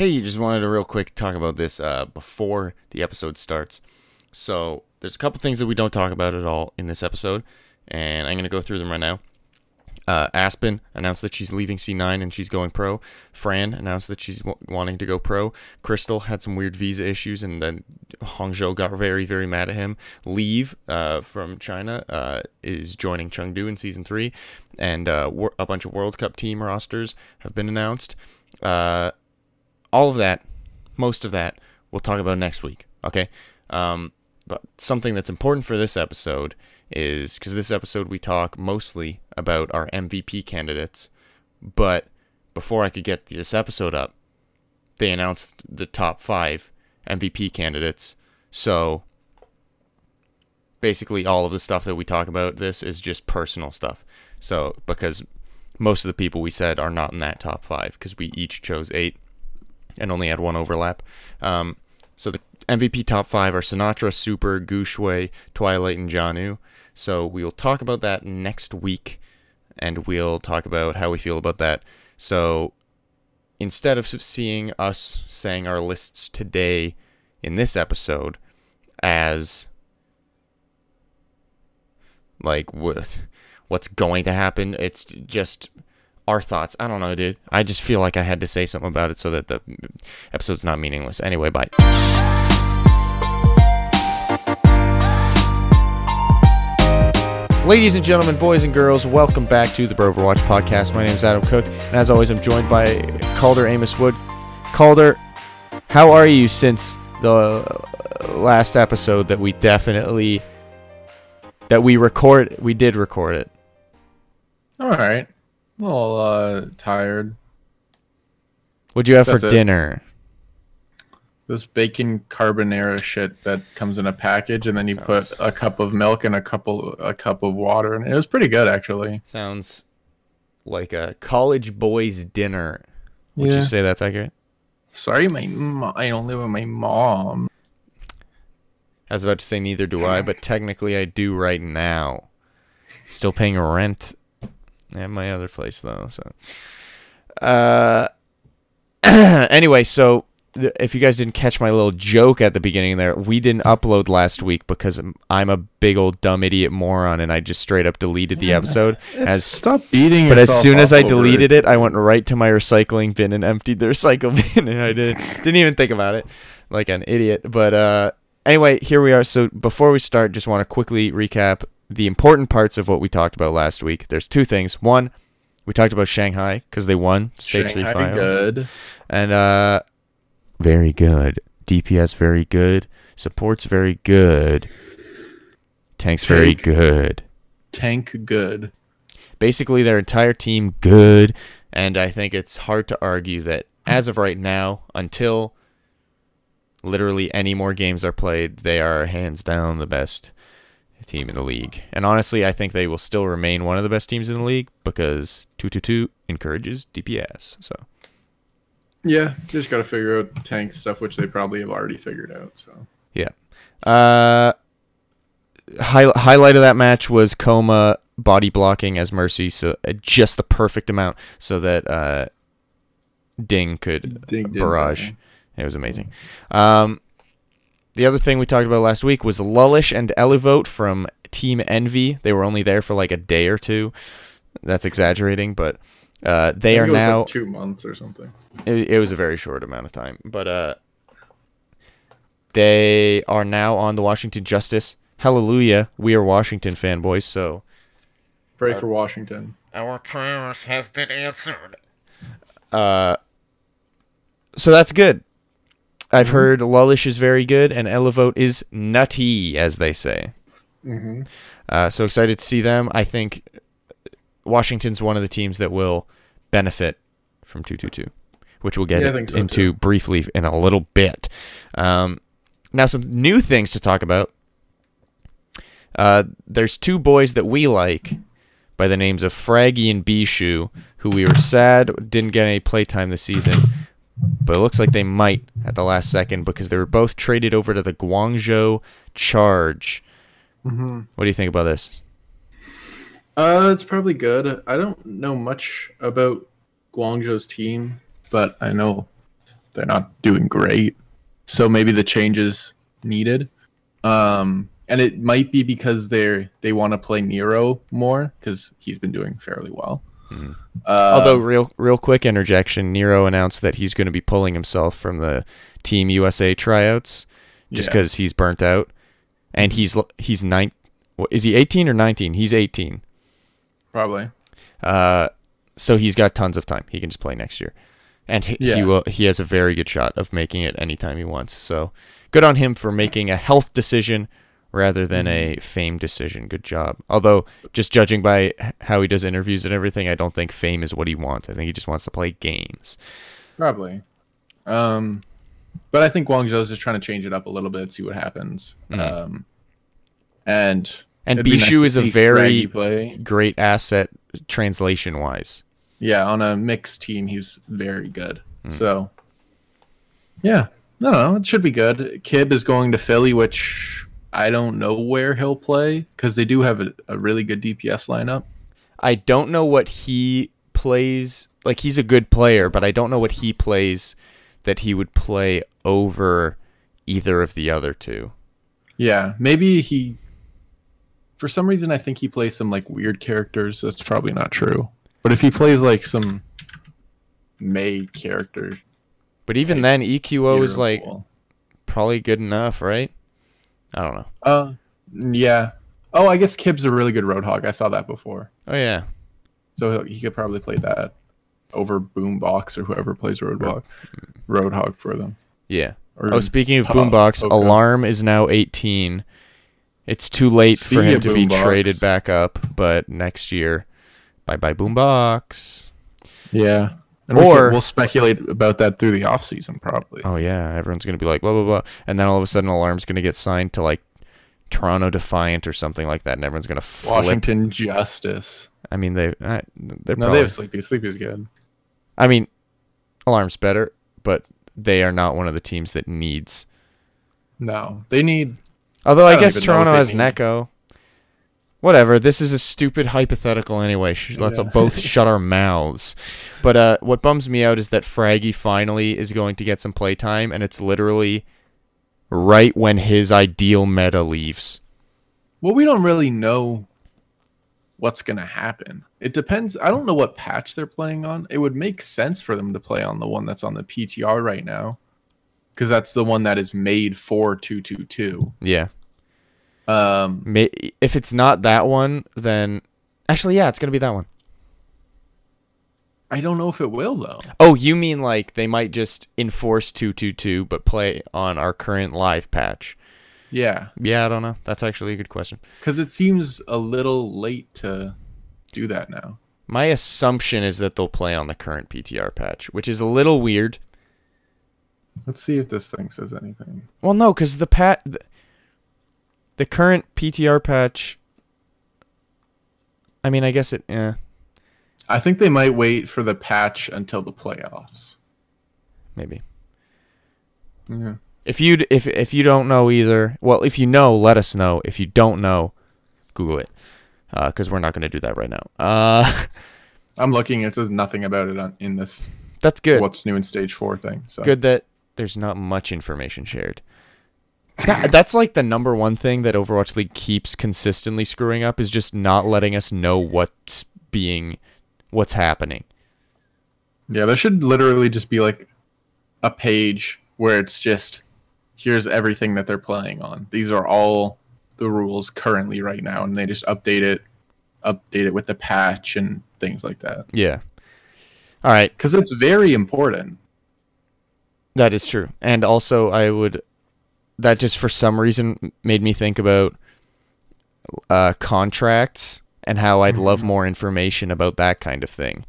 Hey, just wanted to real quick talk about this before the episode starts. So there's a couple things that we don't talk about at all in this episode, and I'm going to go through them right now. Aspen announced that she's leaving C9 and she's going pro. Fran announced that she's wanting to go pro. Crystal had some weird visa issues, and then Hangzhou got very, very mad at him. Leave from China is joining Chengdu in Season 3, and a bunch of World Cup team rosters have been announced. All of that, most of that, we'll talk about next week, okay? But something that's important for this episode is, because this episode we talk mostly about our MVP candidates, but before I could get this episode up, they announced the top 5 MVP candidates. So basically all of the stuff that we talk about this is just personal stuff. So because most of the people we said are not in that top 5, because we each chose 8 and only had 1 overlap. So the MVP top 5 are Sinatraa, Super, Gushui, Twilight, and Janu. So we'll talk about that next week, and we'll talk about how we feel about that. So instead of seeing us saying our lists today in this episode as like what's going to happen, it's just our thoughts. I don't know, dude. I just feel like I had to say something about it so that the episode's not meaningless. Anyway, bye. Ladies and gentlemen, boys and girls, welcome back to the Bro Overwatch podcast. My name is Adam Cook, and as always, I'm joined by Calder Amos Wood. Calder, how are you since the last episode that we did record it? All right. I'm a little tired. What'd you have for dinner? This bacon carbonara shit that comes in a package, and then you put a cup of milk and a cup of water, and it was pretty good, actually. Sounds like a college boy's dinner. Would you say that's accurate? Sorry, I don't live with my mom. I was about to say neither do I, but technically I do right now. Still paying rent at my other place, though. So, anyway, so if you guys didn't catch my little joke at the beginning there, we didn't upload last week because I'm a big old dumb idiot moron, and I just straight up deleted the episode. Stop beating yourself. But as soon as I deleted it, I went right to my recycling bin and emptied the recycle bin, and I didn't even think about it, like an idiot. But anyway, here we are. So before we start, just want to quickly recap the important parts of what we talked about last week. There's 2 things. 1, we talked about Shanghai because they won Stage 3 final. Good. And very good. DPS very good. Supports very good. Tanks very good. Tank good. Basically their entire team good. And I think it's hard to argue that as of right now, until literally any more games are played, they are hands down the best team in the league. And honestly, I think they will still remain one of the best teams in the league because 222 encourages DPS. So yeah, just got to figure out tank stuff, which they probably have already figured out. So yeah. Highlight of that match was Coma body blocking as Mercy, so just the perfect amount so that Ding could barrage. It was amazing. The other thing we talked about last week was Lullish and Eluvote from Team Envy. They were only there for like a day or 2. That's exaggerating, but they are now like 2 months or something. It was a very short amount of time, but they are now on the Washington Justice. Hallelujah! We are Washington fanboys, so pray for Washington. Our prayers have been answered. So that's good. I've heard Lullish is very good, and Eluvote is nutty, as they say. Mm-hmm. So excited to see them. I think Washington's one of the teams that will benefit from 222, which we'll get into briefly in a little bit. Now, some new things to talk about. There's 2 boys that we like by the names of Fraggy and Bishu, who we were sad didn't get any playtime this season. But it looks like they might at the last second because they were both traded over to the Guangzhou Charge. Mm-hmm. What do you think about this? It's probably good. I don't know much about Guangzhou's team, but I know they're not doing great. So maybe the change is needed. And it might be because they want to play Nero more because he's been doing fairly well. Mm-hmm. Although real quick interjection, Nero announced that he's going to be pulling himself from the Team USA tryouts just because he's burnt out, and he's 9. Is he 18 or 19? He's 18, probably. So he's got tons of time. He can just play next year, and he will. He has a very good shot of making it anytime he wants. So good on him for making a health decision rather than a fame decision. Good job. Although, just judging by how he does interviews and everything, I don't think fame is what he wants. I think he just wants to play games. Probably. But I think Guangzhou's just trying to change it up a little bit, see what happens. Mm-hmm. And Bishu is a very great asset translation-wise. Yeah, on a mixed team, he's very good. Mm-hmm. So, yeah. No, it should be good. Kib is going to Philly, which... I don't know where he'll play because they do have a really good DPS lineup. I don't know what he plays. Like, he's a good player, but I don't know what he plays that he would play over either of the other two. Yeah, maybe he... For some reason, I think he plays some, like, weird characters. That's probably not true. But if he plays, like, some Mei characters... But even like, then, EQO is, like, probably good enough, right? I don't know. Yeah. Oh, I guess Kib's a really good Roadhog. I saw that before. Oh, yeah. So he could probably play that over Boombox or whoever plays Roadhog for them. Yeah. Or speaking of Boombox, okay. Alarm is now 18. It's too late for him to be traded back up, but next year, bye-bye Boombox. Yeah. And we'll speculate about that through the offseason, probably. Oh, yeah. Everyone's going to be like, blah, blah, blah. And then all of a sudden, Alarm's going to get signed to, like, Toronto Defiant or something like that, and everyone's going to flip. Washington Justice. I mean, they have Sleepy. Sleepy's good. I mean, Alarm's better, but they are not one of the teams that needs. No. They need... Although I guess Toronto has Neko. Whatever, this is a stupid hypothetical anyway. Let's both shut our mouths. But what bums me out is that Fraggy finally is going to get some playtime, and it's literally right when his ideal meta leaves. Well, we don't really know what's going to happen. It depends. I don't know what patch they're playing on. It would make sense for them to play on the one that's on the PTR right now, because that's the one that is made for 222. Yeah. If it's not that one, then actually, yeah, it's going to be that one. I don't know if it will though. Oh, you mean like they might just enforce 222, but play on our current live patch. Yeah. Yeah. I don't know. That's actually a good question. Cause it seems a little late to do that now. My assumption is that they'll play on the current PTR patch, which is a little weird. Let's see if this thing says anything. Well, no, cause the current PTR patch, I mean, I guess it... Yeah. I think they might wait for the patch until the playoffs. Maybe. Yeah. If you don't know either... Well, if you know, let us know. If you don't know, Google it. Because we're not going to do that right now. I'm looking. It says nothing about it in this... That's good. What's new in Stage 4 thing. So. Good that there's not much information shared. That's like the number one thing that Overwatch League keeps consistently screwing up is just not letting us know what's happening. Yeah, there should literally just be like a page where it's just here's everything that they're playing on. These are all the rules currently right now, and they just update it with the patch and things like that. Yeah. All right, because it's very important. That is true, and also I would. That just for some reason made me think about contracts and how I'd love more information about that kind of thing.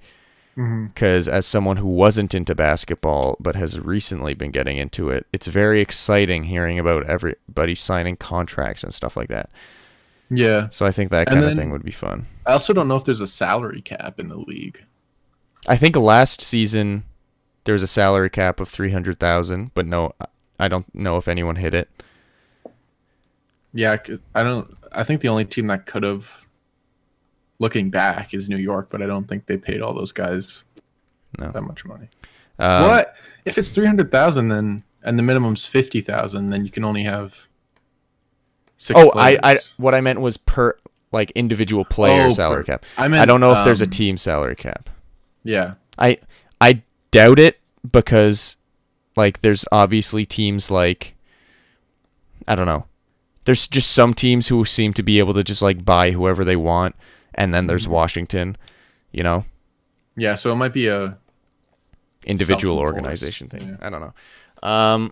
Because as someone who wasn't into basketball but has recently been getting into it, it's very exciting hearing about everybody signing contracts and stuff like that. Yeah. So I think that kind of thing would be fun. I also don't know if there's a salary cap in the league. I think last season there was a salary cap of $300,000, but no... I don't know if anyone hit it. Yeah, I don't. I think the only team that could have, looking back, is New York, but I don't think they paid all those guys No. That much money. What? If it's 300,000, then and the minimum's 50,000, then you can only have 6 players. What I meant was per like individual player salary cap. I don't know if there's a team salary cap. Yeah. I doubt it because like there's obviously teams like I don't know. There's just some teams who seem to be able to just like buy whoever they want, and then there's Washington, you know. Yeah, so it might be a individual organization thing. Yeah. I don't know.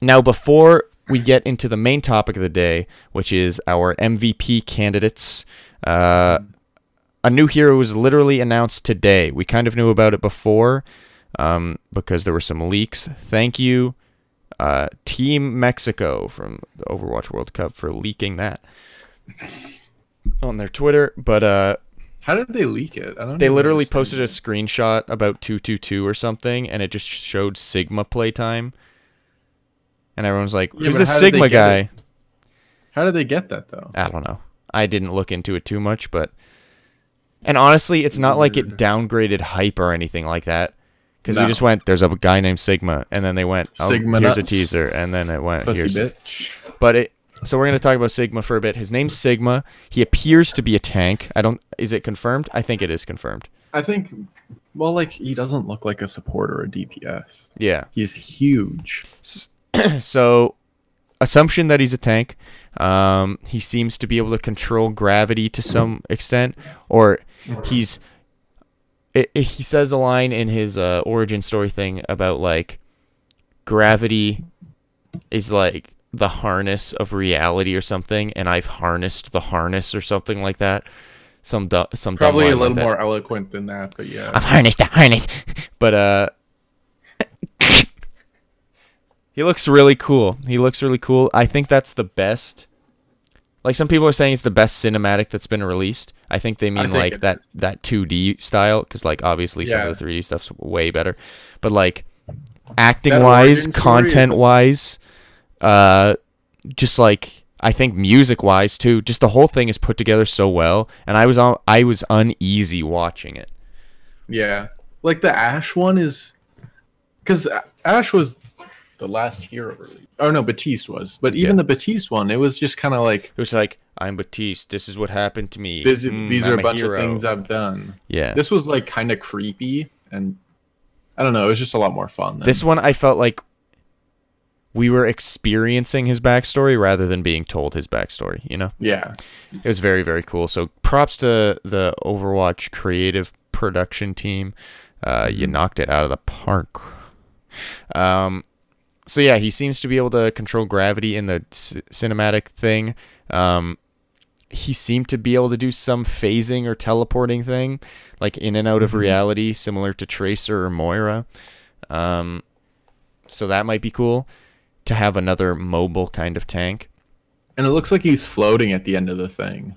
Now before we get into the main topic of the day, which is our MVP candidates, a new hero was literally announced today. We kind of knew about it before because there were some leaks. Thank you, Team Mexico from the Overwatch World Cup, for leaking that on their Twitter. But how did they leak it? They literally posted a screenshot about 222 or something, and it just showed Sigma playtime. And everyone's like, "Who's this Sigma guy?" How did they get that though? I don't know. I didn't look into it too much, but and honestly, it's not like it downgraded hype or anything like that. Because we just went, there's a guy named Sigma, and then they went, oh, here's a teaser, and then it went, here's a bitch. So we're going to talk about Sigma for a bit. His name's Sigma. He appears to be a tank. Is it confirmed? I think it is confirmed. I think, well, like, he doesn't look like a support or a DPS. Yeah. He's huge. So, assumption that he's a tank. He seems to be able to control gravity to some extent, or he's... He says a line in his origin story thing about, like, gravity is, like, the harness of reality or something, and I've harnessed the harness or something like that. Some probably a little more eloquent than that, but yeah. I've harnessed the harness. But he looks really cool. He looks really cool. I think that's the best. Like, some people are saying it's the best cinematic that's been released. I think they mean, like, that 2D style, because, like, obviously some of the 3D stuff's way better. But, like, acting-wise, content-wise, just, like, I think music-wise, too, just the whole thing is put together so well, and I was uneasy watching it. Yeah. Like, the Ash one is... Because Ash was... the last hero release. Oh no, Batiste was. But even the Batiste one, it was just kind of like... It was like, I'm Batiste. This is what happened to me. These are a bunch of things I've done. Yeah. This was like kind of creepy. And I don't know. It was just a lot more fun. This one, I felt like we were experiencing his backstory rather than being told his backstory, you know? Yeah. It was very, very cool. So props to the Overwatch creative production team. You knocked it out of the park. So yeah, he seems to be able to control gravity in the cinematic thing. He seemed to be able to do some phasing or teleporting thing, like in and out of reality, similar to Tracer or Moira. So that might be cool to have another mobile kind of tank. And it looks like he's floating at the end of the thing.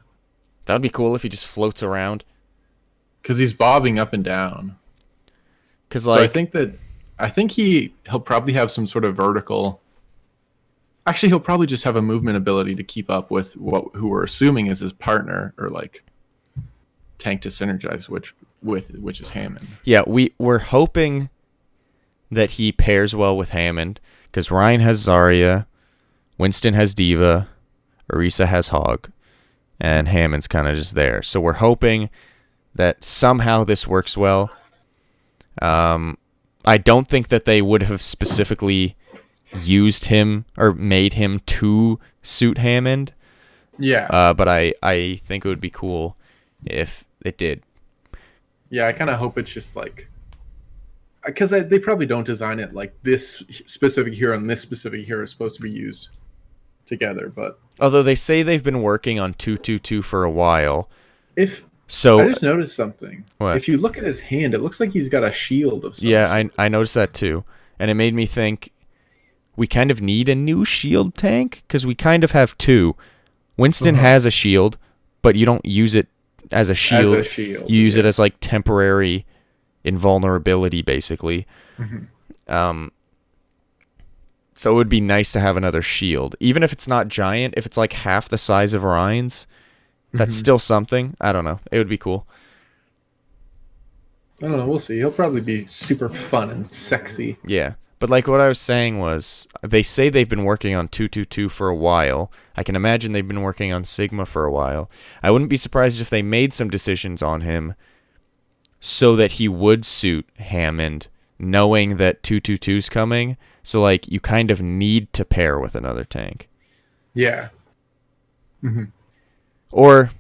That would be cool if he just floats around. Because he's bobbing up and down. Cause, like, so I think that... I think he'll probably have some sort of vertical... Actually, he'll probably just have a movement ability to keep up with who we're assuming is his partner, or like tank to synergize which is Hammond. Yeah, we're hoping that he pairs well with Hammond, because Ryan has Zarya, Winston has D.Va, Orisa has Hog, and Hammond's kind of just there. So we're hoping that somehow this works well. I don't think that they would have specifically used him or made him to suit Hammond. Yeah. But I think it would be cool if it did. Yeah, I kind of hope it's just like... Because they probably don't design it like this specific hero and this specific hero is supposed to be used together. But although they say they've been working on 222 for a while. So I just noticed something. What? If you look at his hand, it looks like he's got a shield of something. Yeah, I noticed that too. And it made me think we kind of need a new shield tank, because we kind of have two. Winston has a shield, but you don't use it as a shield. You use it as like temporary invulnerability, basically. So it would be nice to have another shield. Even if it's not giant, if it's like half the size of Ryan's, that's still something. I don't know. It would be cool. I don't know. We'll see. He'll probably be super fun and sexy. Yeah. But like what I was saying was, they say they've been working on 222 for a while. I can imagine they've been working on Sigma for a while. I wouldn't be surprised if they made some decisions on him so that he would suit Hammond, knowing that 222's coming. So like you kind of need to pair with another tank. Yeah. Mm-hmm. Or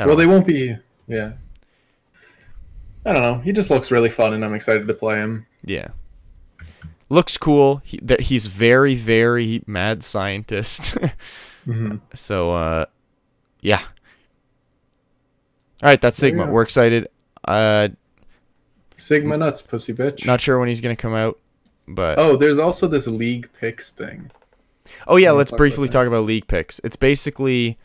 well, they won't be. Yeah. I don't know. He just looks really fun, and I'm excited to play him. Yeah. Looks cool. He's very, very mad scientist. Mm-hmm. So, yeah. All right, that's Sigma. We're excited. Sigma nuts, pussy bitch. Not sure when he's going to come out, but... Oh, there's also this league picks thing. Oh, yeah, let's briefly talk about league picks. It's basically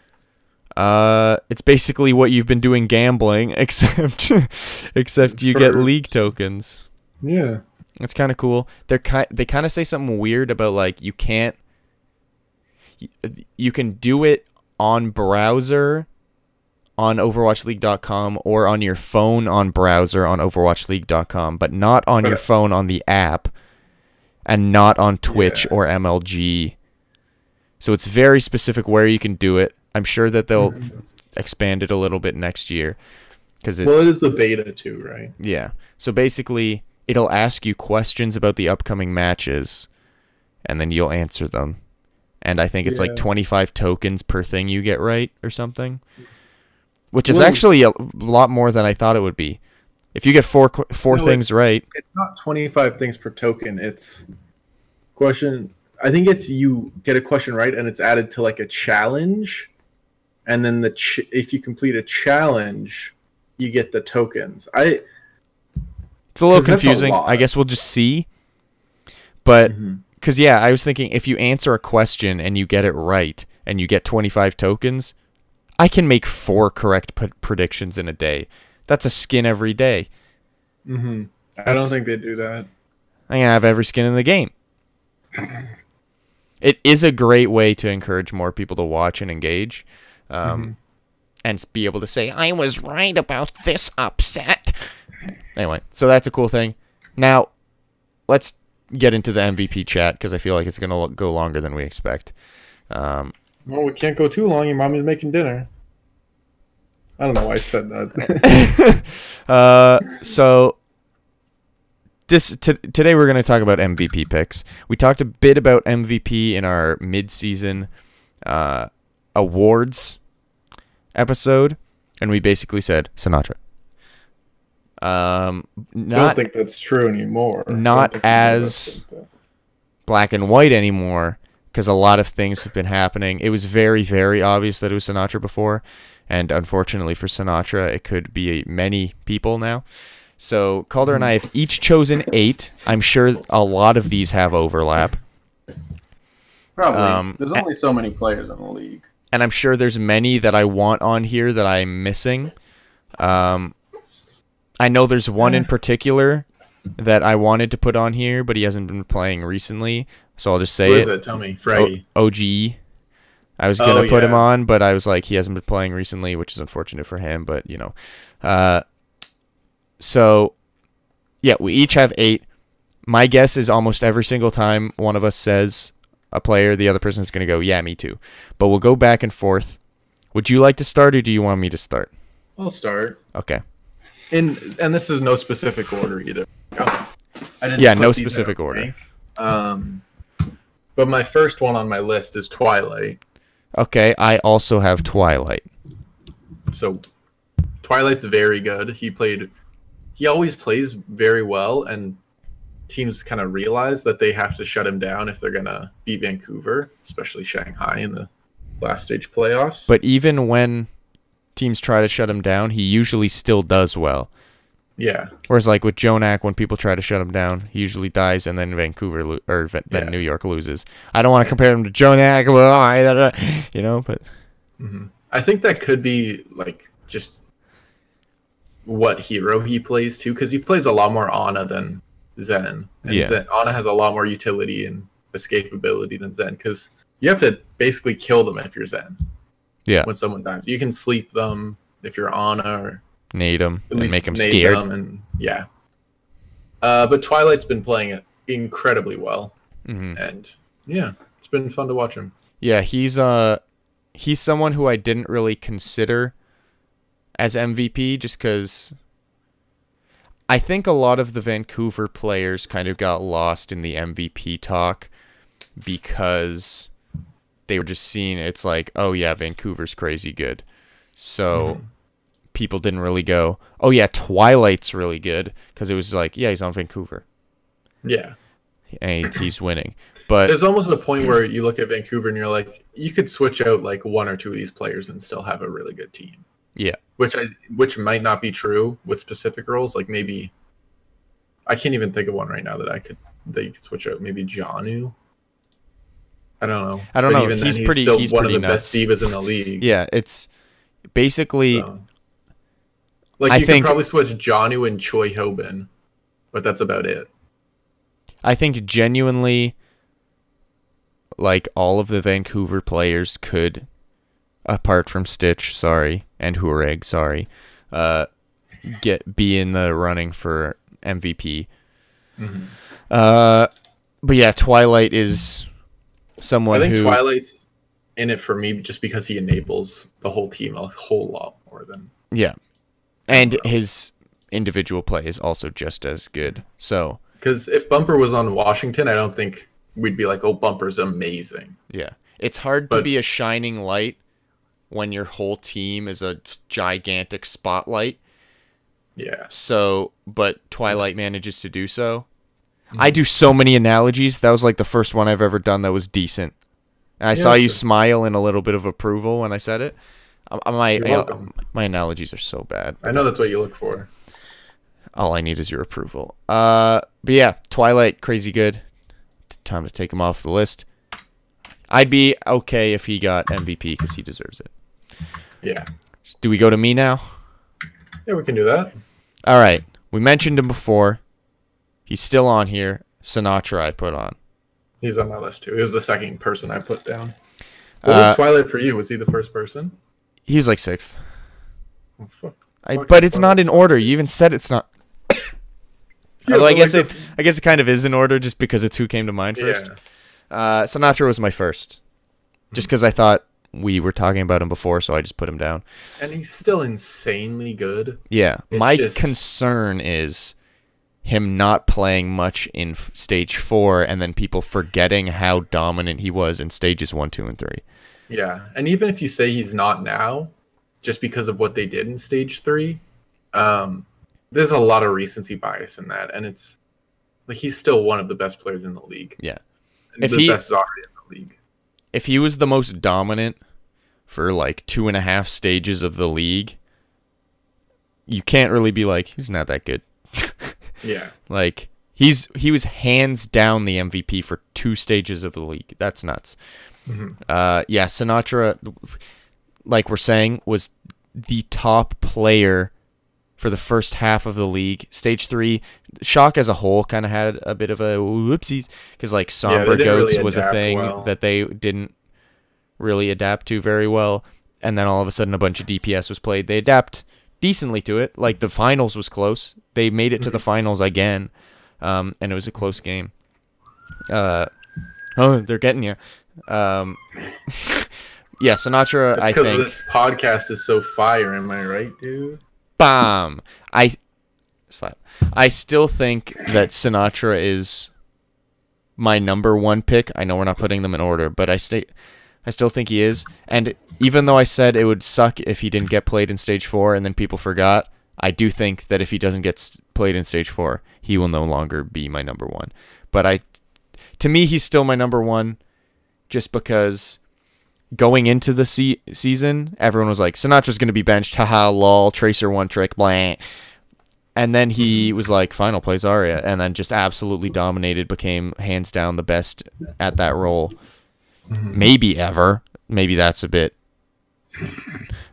what you've been doing gambling, except you get league tokens. Yeah, it's kind of cool. They kind of say something weird about like you can't. You can do it on browser, on OverwatchLeague.com, or on your phone on browser on OverwatchLeague.com, but not on your phone on the app, and not on Twitch or MLG. So it's very specific where you can do it. I'm sure that they'll expand it a little bit next year. Well, it is the beta too, right? Yeah. So basically, it'll ask you questions about the upcoming matches, and then you'll answer them. And I think it's like 25 tokens per thing you get right or something, which is actually a lot more than I thought it would be. If you get four things right... It's not 25 things per token. It's question... I think it's you get a question right, and it's added to like a challenge, and then if you complete a challenge, you get the tokens. It's a little confusing. I guess we'll just see. But because I was thinking if you answer a question and you get it right, and you get 25 tokens, I can make 4 correct predictions in a day. That's a skin every day. Mm-hmm. I don't think they do that. I'm gonna have every skin in the game. It is a great way to encourage more people to watch and engage, and be able to say, I was right about this upset. Anyway, so that's a cool thing. Now, let's get into the MVP chat, because I feel like it's going to go longer than we expect. Well, we can't go too long. Your mommy's making dinner. I don't know why I said that. So... Today we're going to talk about MVP picks. We talked a bit about MVP in our mid-season awards episode, and we basically said Sinatraa. I don't think that's true anymore. Not as black and white anymore, because a lot of things have been happening. It was very, very obvious that it was Sinatraa before, and unfortunately for Sinatraa, it could be many people now. So Calder and I have each chosen 8. I'm sure a lot of these have overlap. Probably. There's only so many players in the league. And I'm sure there's many that I want on here that I'm missing. I know there's one in particular that I wanted to put on here, but he hasn't been playing recently. So I'll just say Who is it? Tell me. Freddy. OGE. I was going to put him on, but I was like, he hasn't been playing recently, which is unfortunate for him. But, you know... So, yeah, we each have 8. My guess is almost every single time one of us says a player, the other person's going to go, yeah, me too. But we'll go back and forth. Would you like to start, or do you want me to start? I'll start. Okay. And this is no specific order either. Yeah, no specific order. But my first one on my list is Twilight. Okay, I also have Twilight. So, Twilight's very good. He always plays very well, and teams kind of realize that they have to shut him down if they're going to beat Vancouver, especially Shanghai in the last stage playoffs. But even when teams try to shut him down, he usually still does well. Yeah. Whereas like with JJoNak, when people try to shut him down, he usually dies, and then New York loses. I don't want to compare him to JJoNak, you know, but I think that could be like just what hero he plays too, because he plays a lot more Ana than Zen, and Ana has a lot more utility and escapability than Zen, because you have to basically kill them if you're Zen. Yeah, when someone dies, you can sleep them if you're Ana, or nade him and make him scared. And, yeah. But Twilight's been playing it incredibly well. Mm-hmm. And yeah, it's been fun to watch him. Yeah, he's someone who I didn't really consider as MVP just because I think a lot of the Vancouver players kind of got lost in the MVP talk because they were just seeing it's like, oh yeah, Vancouver's crazy good. So mm-hmm. people didn't really go, oh yeah, Twilight's really good, because it was like, yeah, he's on Vancouver. Yeah. And he's winning. But there's almost a point where you look at Vancouver and you're like, you could switch out like one or two of these players and still have a really good team. Yeah. Which might not be true with specific roles. Like maybe I can't even think of one right now that you could switch out. Maybe Janu. I don't know. I don't know. Even he's one of the best divas in the league. Yeah, it's basically so, like I think you could probably switch Janu and Choi Hobin, but that's about it. I think genuinely, like, all of the Vancouver players could, apart from Stitch, sorry, and Hoorag, sorry, be in the running for MVP. Mm-hmm. But yeah, Twilight is someone who... I think Twilight's in it for me just because he enables the whole team a whole lot more than... Yeah. And his individual play is also just as good, so... Because if Bumper was on Washington, I don't think we'd be like, oh, Bumper's amazing. Yeah. It's hard to be a shining light when your whole team is a gigantic spotlight. Yeah. So, but Twilight manages to do so. Mm-hmm. I do so many analogies. That was like the first one I've ever done that was decent. And I saw you smile in a little bit of approval when I said it. My analogies are so bad. I know that's what you look for. All I need is your approval. But yeah, Twilight, crazy good. Time to take him off the list. I'd be okay if he got MVP because he deserves it. Yeah. Do we go to me now? Yeah, we can do that. All right. We mentioned him before. He's still on here. Sinatraa I put on. He's on my list too. He was the second person I put down. What was Twilight for you? Was he the first person? He was like sixth. Oh, fuck. But it's not in order. You even said it's not. Yeah, well, I guess it kind of is in order just because it's who came to mind first. Yeah. Sinatraa was my first, just because I thought we were talking about him before, so I just put him down. And he's still insanely good. Yeah, my concern is him not playing much in stage 4, and then people forgetting how dominant he was in stages 1, 2, and 3. Yeah, and even if you say he's not now, just because of what they did in stage 3. There's a lot of recency bias in that, and it's like he's still one of the best players in the league. Yeah. The best Zari in the league. If he was the most dominant for like 2.5 stages of the league, you can't really be like, he's not that good. Yeah. Like he was hands down the MVP for 2 stages of the league. That's nuts. Mm-hmm. Yeah, Sinatraa, like we're saying, was the top player for the first half of the league. Stage 3, Shock as a whole kind of had a bit of a whoopsies because like Sombra Goats really was a thing that they didn't really adapt to very well. And then all of a sudden a bunch of DPS was played. They adapt decently to it. Like the finals was close. They made it to the finals again. And it was a close game. Oh, they're getting you. Yeah, Sinatraa, I think. It's because this podcast is so fire. Am I right, dude? Bam! I still think that Sinatraa is my number 1 pick. I know we're not putting them in order, but I still think he is. And even though I said it would suck if he didn't get played in stage 4 and then people forgot, I do think that if he doesn't get played in stage 4, he will no longer be my number 1. But to me, he's still my number 1, just because. Going into the season, everyone was like, Sinatra's going to be benched. Haha, lol, Tracer one trick, blah. And then he was like, fine, I'll play Zarya. And then just absolutely dominated, became hands down the best at that role. Maybe ever. Maybe that's a bit.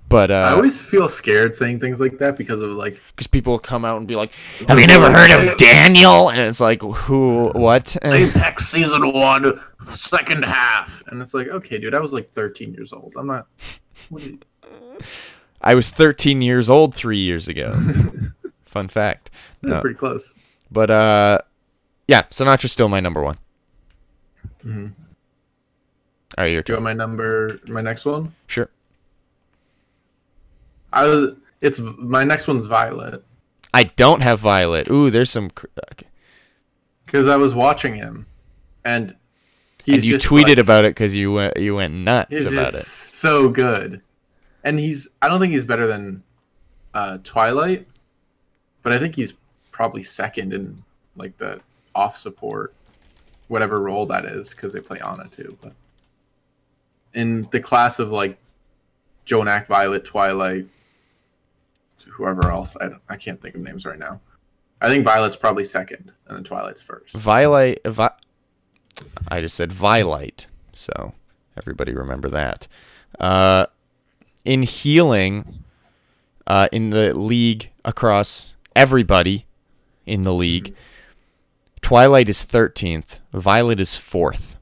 But I always feel scared saying things like that because of like... Because people will come out and be like, have you never heard of Daniel? And it's like, who, what? Apex Season 1, second half. And it's like, okay, dude, I was like 13 years old. I'm not... What I was 13 years old 3 years ago. Fun fact. No. Pretty close. But yeah, Sinatra's still my number one. Mm-hmm. All right, your turn. Do you want my next one? Sure. My next one's Violet. I don't have Violet. Ooh, there's some. Because I was watching him, and you tweeted about it because you went nuts about it. So good, and I don't think he's better than Twilight, but I think he's probably second in like the off support, whatever role that is, because they play Ana too. But in the class of like JJoNak, Violet, Twilight, whoever else, I can't think of names right now. I think Violet's probably second, and then Twilight's first. I just said Violet, so everybody remember that. In healing, in the league across everybody in the league, Twilight is 13th, Violet is 4th.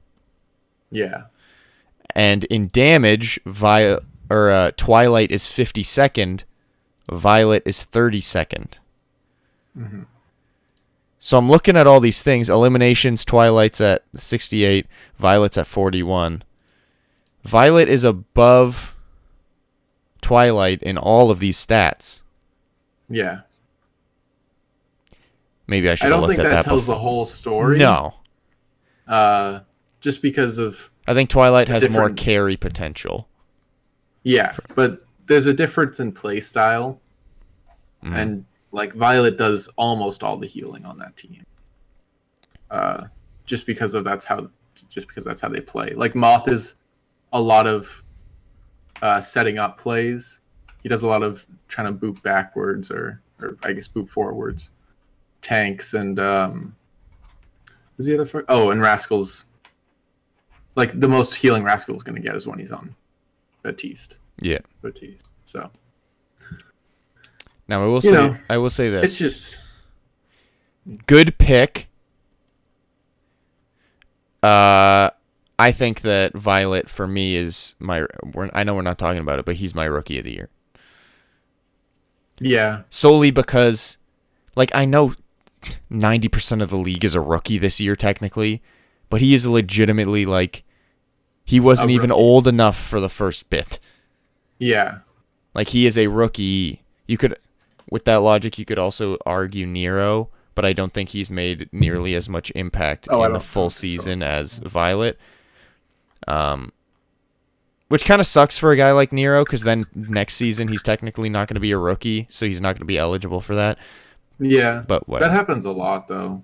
Yeah. And in damage, Twilight is 52nd, Violet is 32nd. Mm-hmm. So I'm looking at all these things. Eliminations, Twilight's at 68, Violet's at 41. Violet is above Twilight in all of these stats. Yeah. Maybe I should have looked at that. I don't think that tells the whole story. No. Just because of... I think Twilight has more carry potential. Yeah, but there's a difference in play style. Mm-hmm. And... like, Violet does almost all the healing on that team, just because that's how they play. Like, Moth is a lot of setting up plays. He does a lot of trying to boot backwards or I guess boot forwards. Tanks and who's the other four? Oh, and Rascal's like the most healing Rascal's going to get is when he's on Batiste. Yeah, Batiste. So. Now I will say this. It's just good pick. I think that Violet for me is my. I know we're not talking about it, but he's my rookie of the year. Yeah, solely because, like, I know 90% of the league is a rookie this year technically, but he is legitimately like he wasn't even old enough for the first bit. Yeah, like he is a rookie. You could. With that logic, you could also argue Nero, but I don't think he's made nearly as much impact in the full season as Violet. Which kind of sucks for a guy like Nero, because then next season he's technically not going to be a rookie, so he's not going to be eligible for that. Yeah, but whatever. That happens a lot, though.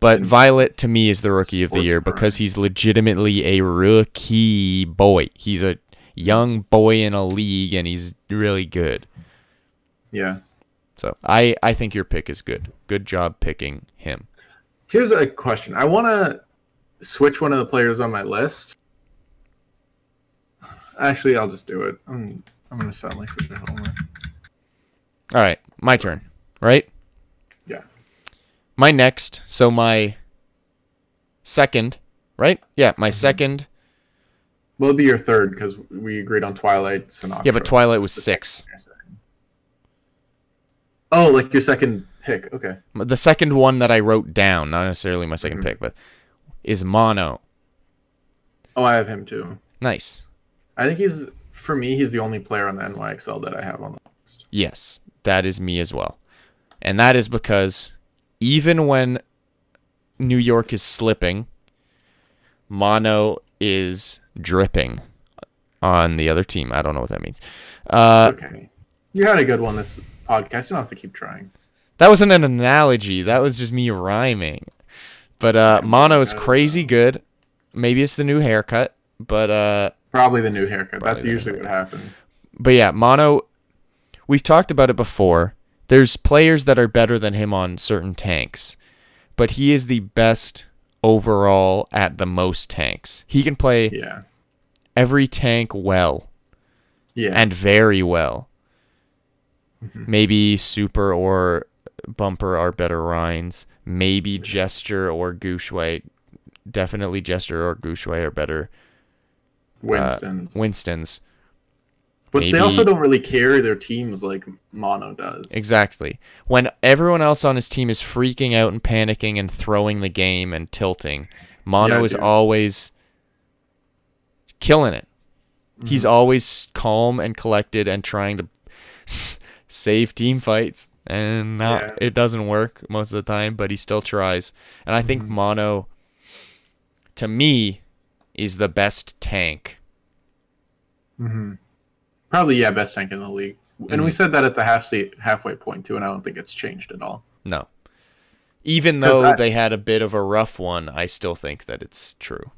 But Violet, to me, is the rookie of the year because he's legitimately a rookie boy. He's a young boy in a league, and he's really good. Yeah. So I think your pick is good. Good job picking him. Here's a question. I want to switch one of the players on my list. Actually, I'll just do it. I'm going to sound like such a homer. All right. My turn, right? Yeah. My next. So my second, right? Yeah, my second. Well, it'll be your third because we agreed on Twilight, Sinatraa. Yeah, but Twilight was 6. Oh, like your second pick. Okay. The second one that I wrote down, not necessarily my second pick, but is Mono. Oh, I have him too. Nice. I think for me, he's the only player on the NYXL that I have on the list. Yes, that is me as well. And that is because even when New York is slipping, Mono is dripping on the other team. I don't know what that means. Okay. You had a good one this podcast. You don't have to keep trying. That wasn't an analogy. That was just me rhyming. But Mono is crazy good. Maybe it's the new haircut, but probably the new haircut. That's usually what happens. But yeah, Mono, we've talked about it before. There's players that are better than him on certain tanks, but he is the best overall at the most tanks. He can play every tank well. Yeah. And very well. Maybe Super or Bumper are better Rhines. Maybe Gesture or Gushui. Definitely Gesture or Gushui are better. Winstons. But maybe... they also don't really carry their teams like Mono does. Exactly. When everyone else on his team is freaking out and panicking and throwing the game and tilting, Mono is always killing it. Mm-hmm. He's always calm and collected and trying to save team fights. And not, it doesn't work most of the time, but he still tries. And I think Mono, to me, is the best tank. Probably, yeah, best tank in the league. And we said that at the halfway point, too, and I don't think it's changed at all. No. Even though they had a bit of a rough one, I still think that it's true.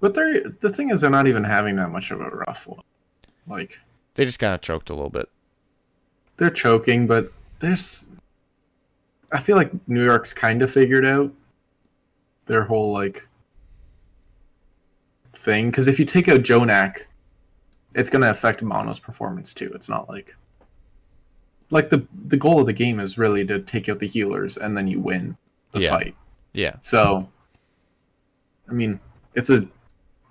But the thing is, they're not even having that much of a rough one. Like, they just kind of choked a little bit. They're choking, but there's... I feel like New York's kind of figured out their whole, like, thing. Because if you take out JJoNak, it's going to affect Mono's performance, too. It's not like... Like, the goal of the game is really to take out the healers, and then you win the fight. Yeah. So, I mean, it's a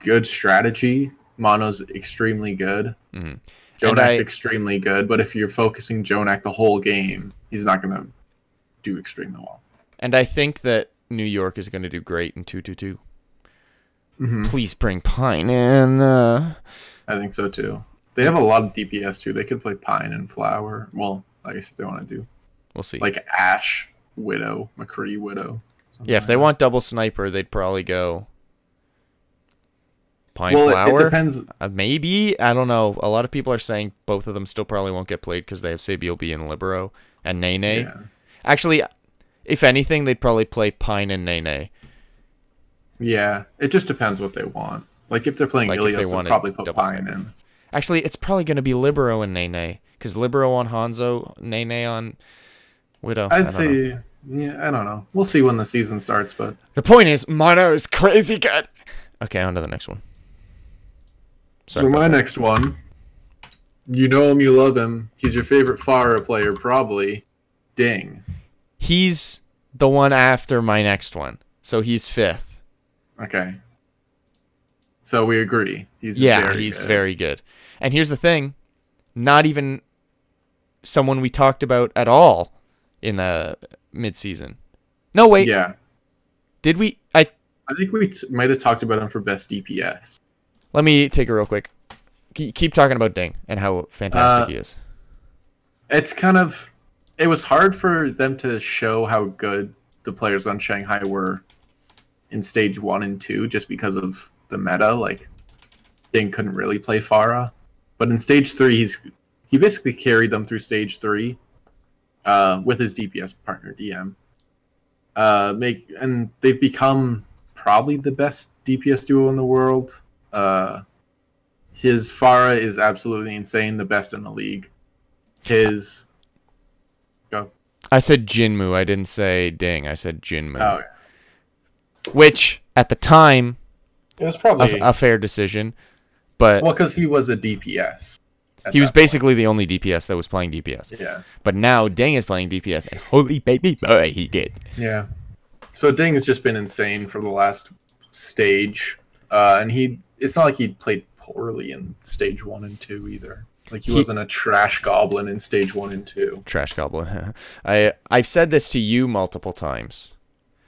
good strategy. Mono's extremely good. JJonak's extremely good, but if you're focusing JJoNak the whole game, he's not going to do extremely well. And I think that New York is going to do great in 2-2-2. Please bring Pine in. I think so, too. They have a lot of DPS, too. They could play Pine and Flower. Well, I guess if they want to do. We'll see. Like Ash, Widow, McCree, Widow. Yeah, if they want double sniper, they'd probably go... Pine Flower? It depends. Maybe? I don't know. A lot of people are saying both of them still probably won't get played because they have Sabio B and Libero and Nene. Yeah. Actually, if anything, they'd probably play Pine and Nene. Yeah. It just depends what they want. Like, if they're playing like Ilios, they'll probably put Pine in. Actually, it's probably going to be Libero and Nene because Libero on Hangzhou, Nene on Widow. I'd say, yeah, I don't know. We'll see when the season starts, but... The point is, Mono is crazy good. Okay, on to the next one. Sorry, so my next one, you know him, you love him. He's your favorite Pharah player, probably. Ding. He's the one after my next one, so he's fifth. Okay. So we agree. He's very good. And here's the thing, not even someone we talked about at all in the midseason. No, wait. Yeah. Did we? I think we might have talked about him for best DPS. Let me take it real quick. Keep talking about Ding and how fantastic he is. It's kind of... It was hard for them to show how good the players on Shanghai were in stage 1 and 2 just because of the meta. Like, Ding couldn't really play Pharah. But in stage 3, he basically carried them through stage 3 with his DPS partner, DM. And they've become probably the best DPS duo in the world. His Pharah is absolutely insane, the best in the league. His... Go. I said Jinmu. I didn't say Ding. I said Jinmu. Oh, yeah. Which, at the time, it was probably a fair decision. But well, because he was a DPS. He was basically the only DPS that was playing DPS. Yeah. But now Ding is playing DPS, and holy baby boy, he did. Yeah. So Ding has just been insane for the last stage. And he... It's not like he played poorly in stage 1 and 2 either. Like he wasn't a trash goblin in stage 1 and 2. Trash goblin. I've said this to you multiple times,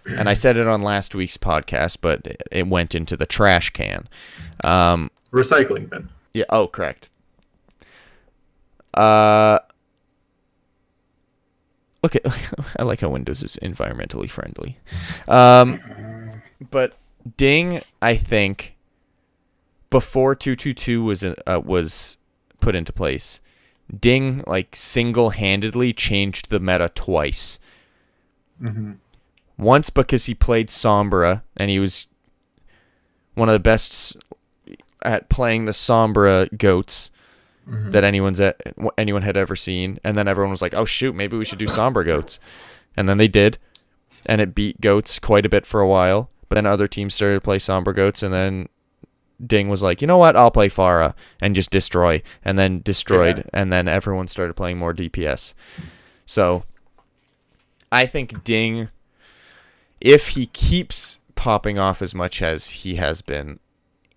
and I said it on last week's podcast, but it went into the trash can. Recycling bin. Yeah. Oh, correct. Look at. I like how Windows is environmentally friendly. But Ding, I think. Before 222 was put into place, Ding like single-handedly changed the meta twice. Once because he played Sombra, and he was one of the best at playing the Sombra Goats that anyone had ever seen. And then everyone was like, "Oh shoot, maybe we should do Sombra Goats," and then they did, and it beat Goats quite a bit for a while. But then other teams started to play Sombra Goats, and then Ding was like, you know what, I'll play Pharah and just destroy, and then destroyed, and then everyone started playing more DPS. So I think Ding, if he keeps popping off as much as he has been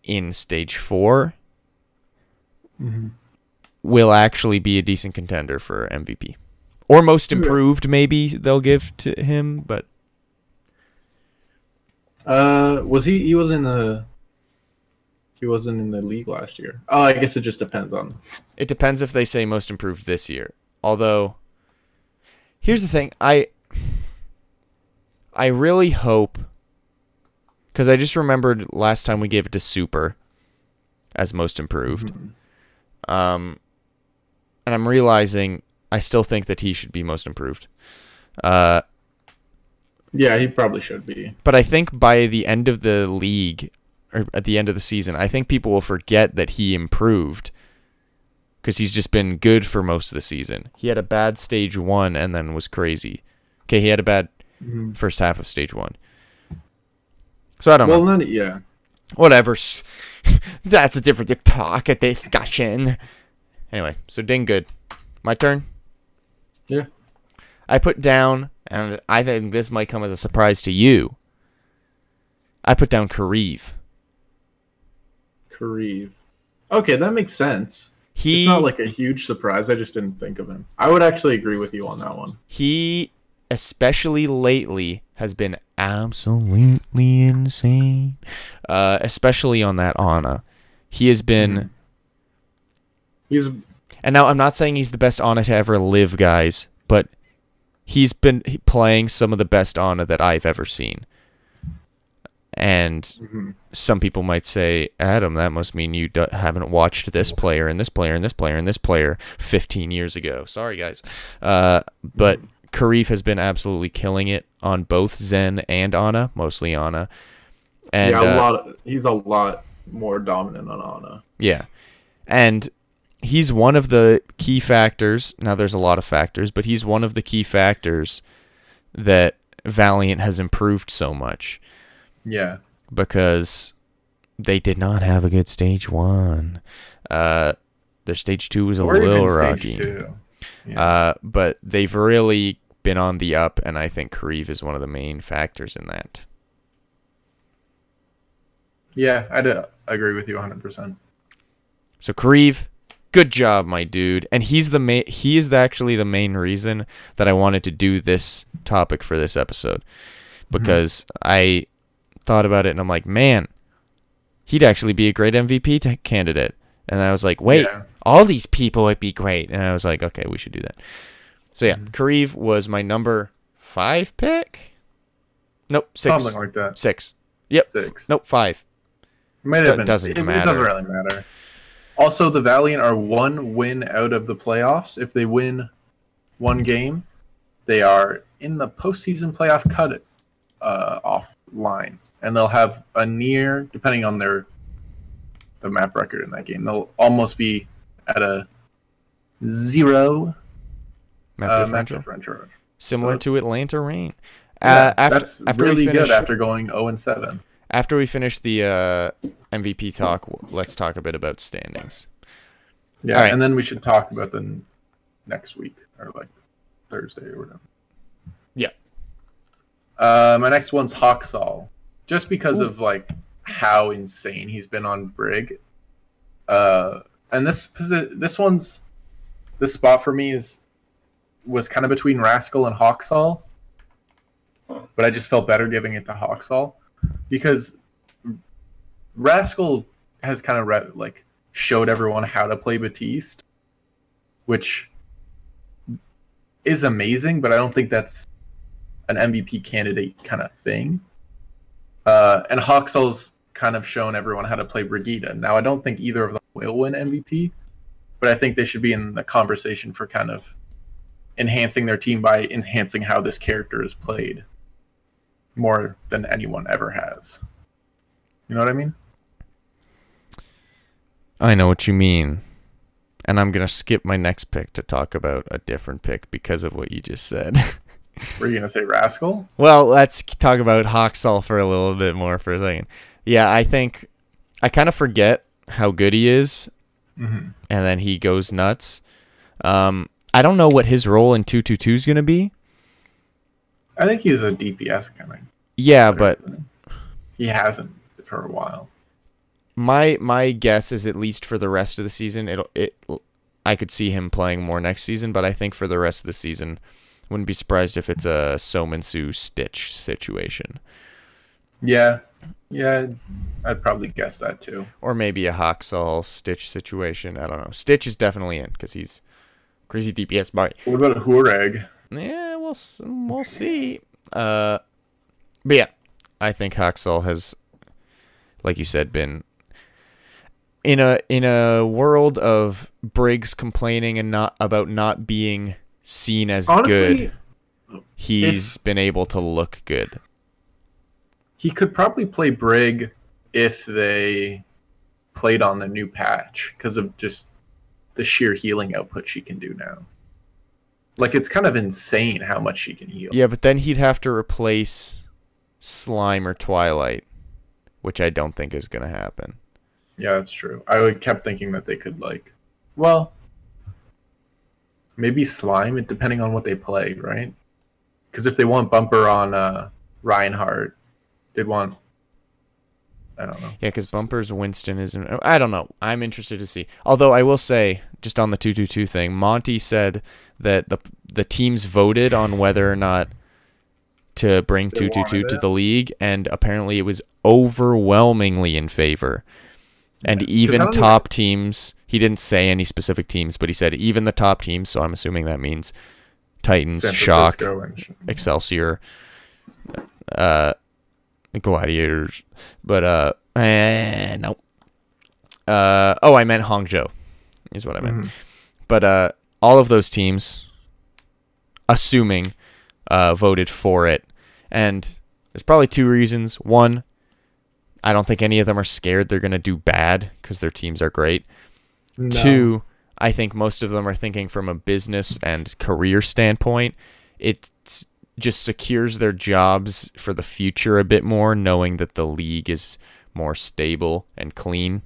in stage 4, will actually be a decent contender for MVP. Or most improved, maybe, they'll give to him, but... He wasn't in the league last year. Oh, I guess it just depends on... It depends if they say most improved this year. Although, here's the thing. I really hope... Because I just remembered last time we gave it to Super as most improved. Mm-hmm. And I'm realizing I still think that he should be most improved. Yeah, he probably should be. But I think by the end of the league... Or at the end of the season, I think people will forget that he improved because he's just been good for most of the season. He had a bad stage one and then was crazy. Okay, he had a bad first half of stage one. So I don't know. Well, then, yeah. Whatever. That's a different talk, a discussion. Anyway, so Ding good. My turn? Yeah. I put down, and I think this might come as a surprise to you, I put down Kariv. Okay, that makes sense. It's not like a huge surprise. I just didn't think of him. I would actually agree with you on that one. He, especially lately, has been absolutely insane. Especially on that Ana. He has been... And now, I'm not saying he's the best Ana to ever live, guys, but he's been playing some of the best Ana that I've ever seen. And some people might say, Adam, that must mean you haven't watched this player and this player and this player and this player 15 years ago. Sorry, guys. But Kariv has been absolutely killing it on both Zen and Ana, mostly Ana. And, yeah, he's a lot more dominant on Ana. Yeah. And he's one of the key factors. Now, there's a lot of factors, but he's one of the key factors that Valiant has improved so much. Yeah, because they did not have a good stage one. Their stage two was a little rocky. Yeah. But they've really been on the up, and I think Kariv is one of the main factors in that. Yeah, I'd agree with you 100%. So Kariv, good job, my dude, and he's the he is actually the main reason that I wanted to do this topic for this episode, because I thought about it and I'm like, man, he'd actually be a great MVP candidate. And I was like, wait, all these people would be great. And I was like, okay, we should do that. So yeah, Kariv was my number 5 pick. Nope, 6. Something like that. 6. Yep. 6. Nope, 5. It doesn't really matter. Also, the Valiant are 1 win out of the playoffs. If they win 1 game, they are in the postseason playoff cut offline. And they'll have a near, depending on the map record in that game, they'll almost be at a 0 map differential. Similar to Atlanta Reign. Yeah, after really good after going 0-7. After we finish the MVP talk, let's talk a bit about standings. Yeah, all right. And then we should talk about them next week, or like Thursday or whatever. Yeah. My next one's Haksal. Just because of like how insane he's been on Brig, and this spot for me was kind of between Rascal and Haksal, but I just felt better giving it to Haksal because Rascal has kind of like showed everyone how to play Batiste, which is amazing, but I don't think that's an MVP candidate kind of thing. And Haxel's kind of shown everyone how to play Brigida. Now, I don't think either of them will win MVP, but I think they should be in the conversation for kind of enhancing their team by enhancing how this character is played more than anyone ever has. You know what I mean? I know what you mean. And I'm going to skip my next pick to talk about a different pick because of what you just said. Were you going to say Rascal? Well, let's talk about Haksal for a little bit more for a second. Yeah, I think I kind of forget how good he is, and then he goes nuts. I don't know what his role in 222 is going to be. I think he's a DPS kind of. Yeah, but... He hasn't for a while. My guess is at least for the rest of the season, I could see him playing more next season, but I think for the rest of the season, wouldn't be surprised if it's a Sominsu Stitch situation. Yeah. Yeah, I'd probably guess that too. Or maybe a Haxall Stitch situation. I don't know. Stitch is definitely in because he's crazy DPS. Bye. What about a Hoorag? Yeah, we'll see. But yeah, I think Haxall has, like you said, been in a world of Briggs complaining and not being seen as honestly, good. He's been able to look good. He could probably play Brig if they played on the new patch because of just the sheer healing output she can do now. Like, it's kind of insane how much she can heal. Yeah, but then he'd have to replace Slime or Twilight, which I don't think is going to happen. Yeah, that's true. I kept thinking that they could, like... Well, maybe Slime, depending on what they play, right? Because if they want Bumper on Reinhardt, they'd want... I don't know. Yeah, because Bumper's Winston isn't... I don't know. I'm interested to see. Although I will say, just on the 222 thing, Monty said that the teams voted on whether or not to bring 222 to the league, and apparently it was overwhelmingly in favor. And even top teams... He didn't say any specific teams, but he said even the top teams, so I'm assuming that means Titans, Shock, Excelsior, Gladiators, but no. Oh, I meant Hangzhou, is what I meant. But all of those teams, assuming, voted for it, and there's probably two reasons. One, I don't think any of them are scared they're gonna do bad because their teams are great. No. Two, I think most of them are thinking from a business and career standpoint. It's just secures their jobs for the future a bit more, knowing that the league is more stable and clean.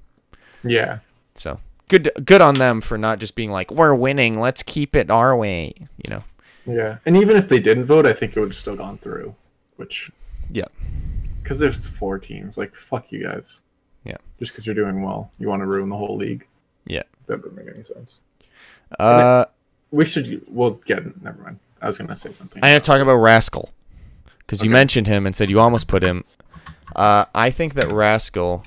Yeah. So good on them for not just being like, we're winning, let's keep it our way, you know. Yeah. And even if they didn't vote, I think it would have still gone through, which, yeah, because there's four teams, like, fuck you guys. Yeah, just because you're doing well, you want to ruin the whole league. Yeah, that doesn't make any sense. Never mind. I was going to say something. I'm going to talk about Rascal, because you mentioned him and said you almost put him. I think that Rascal,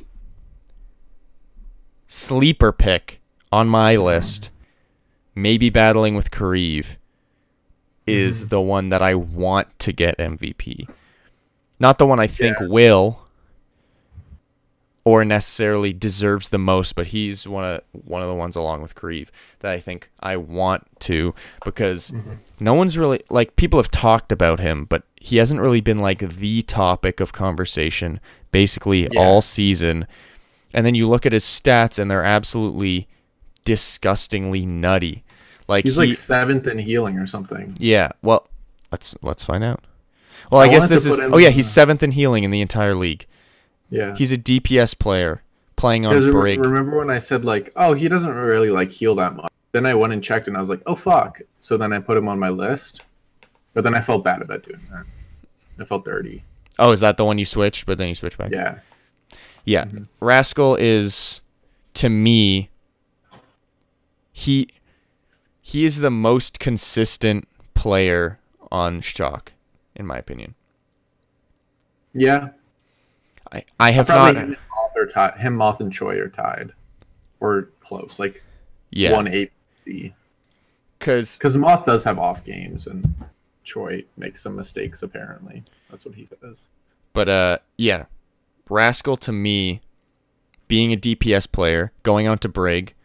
sleeper pick on my list, maybe battling with Kariv, is the one that I want to get MVP. Not the one I think will or necessarily deserves the most, but he's one of the ones along with Kariv that I think I want to, because no one's really, like, people have talked about him, but he hasn't really been like the topic of conversation basically all season. And then you look at his stats and they're absolutely disgustingly nutty. Like, he's like 7th in healing or something. Yeah. Well, let's find out. Well, I guess this is, he's 7th in healing in the entire league. Yeah. He's a DPS player playing on Brig. Remember when I said, like, oh, he doesn't really, like, heal that much. Then I went and checked and I was like, oh, fuck. So then I put him on my list. But then I felt bad about doing that. I felt dirty. Oh, is that the one you switched? But then you switched back? Yeah. Yeah. Rascal is, to me, he is the most consistent player on Shock, in my opinion. Yeah. I have not. Him, Moth, and Choi are tied, or close. Like, 1-8-Z. Because Moth does have off games, and Choi makes some mistakes. Apparently, that's what he says. But Rascal, to me, being a DPS player, going on to Brig,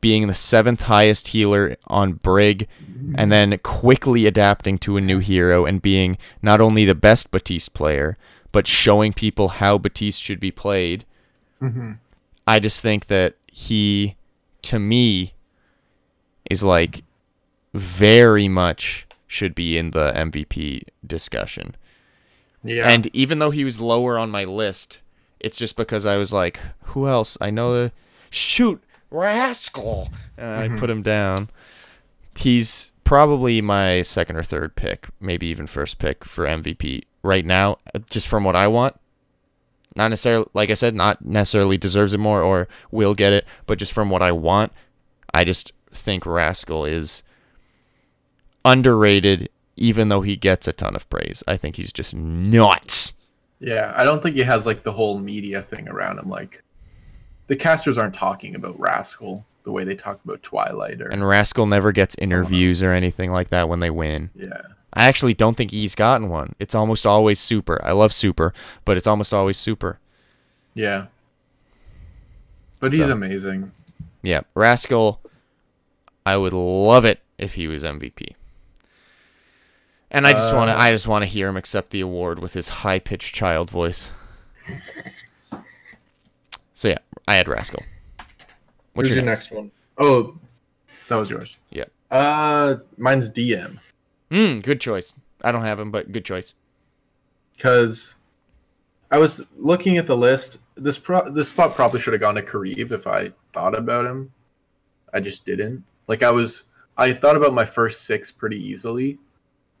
being the 7th highest healer on Brig, and then quickly adapting to a new hero and being not only the best Batiste player, but showing people how Batiste should be played. I just think that he, to me, is, like, very much should be in the MVP discussion. Yeah. And even though he was lower on my list, it's just because I was like, who else? I know the... Shoot! Rascal! I put him down. He's probably my 2nd or 3rd pick, maybe even 1st pick for MVP. Right now, just from what I want, not necessarily, like I said, not necessarily deserves it more or will get it, but just from what I want, I just think Rascal is underrated, even though he gets a ton of praise. I think he's just nuts. Yeah, I don't think he has like the whole media thing around him. Like, the casters aren't talking about Rascal the way they talk about Twilight. And Rascal never gets interviews or anything like that when they win. Yeah. I actually don't think he's gotten one. It's almost always Super. I love Super, but it's almost always Super. Yeah. But he's amazing. Yeah. Rascal, I would love it if he was MVP. And I just want to hear him accept the award with his high-pitched child voice. So yeah, I had Rascal. What's your next one? Oh, that was yours. Yeah. Mine's DM. Good choice. I don't have him, but good choice. Because I was looking at the list. This spot probably should have gone to Kariv if I thought about him. I just didn't. Like, I thought about my first six pretty easily.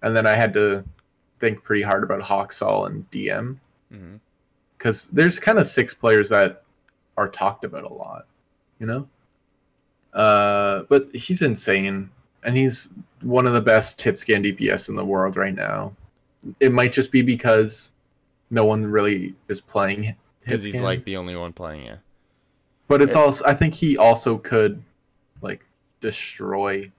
And then I had to think pretty hard about Hawksall and DM. Because there's kind of six players that are talked about a lot, you know? But he's insane. And he's one of the best hit scan DPS in the world right now. It might just be because no one really is playing hit scan. Because he's like the only one playing it. But it's also, I think he also could like destroy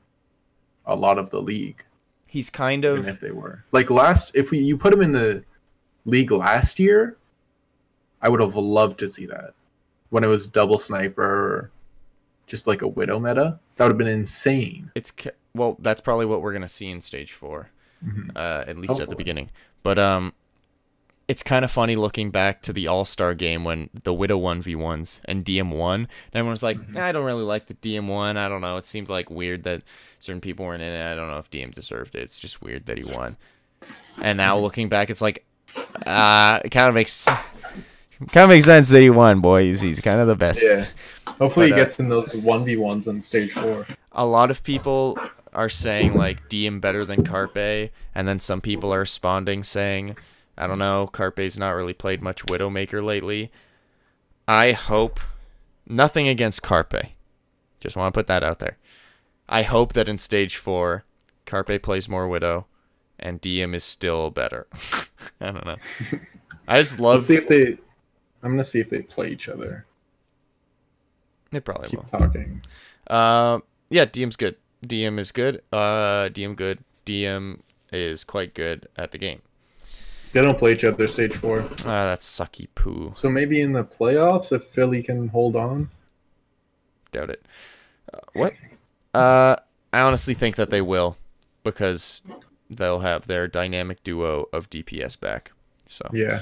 a lot of the league. He's kind of, even if they were like if you put him in the league last year, I would have loved to see that when it was double sniper, or just like a widow meta. That would have been insane. It's well, that's probably what we're gonna see in stage 4, at least hopefully at the beginning. But it's kind of funny looking back to the All-Star game when the widow 1v1s and DM won, and everyone was like, I don't really like the DM one. I don't know. It seemed like weird that certain people weren't in it. I don't know if DM deserved it. It's just weird that he won. And now looking back, it's like, it kind of makes sense that he won, boys. He's kind of the best. Yeah. Hopefully he gets in those 1v1s on stage 4. A lot of people are saying like DM better than Carpe, and then some people are responding saying, I don't know, Carpe's not really played much Widowmaker lately. I hope, nothing against Carpe, just want to put that out there. I hope that in stage 4, Carpe plays more Widow, and DM is still better. I don't know. I just love. I'm gonna see if they play each other. They probably will. Keep talking. Yeah, DM's good. DM is good. DM is quite good at the game. They don't play each other stage 4. Ah, that's sucky poo. So maybe in the playoffs, if Philly can hold on. Doubt it. What? I honestly think that they will, because they'll have their dynamic duo of DPS back. So yeah.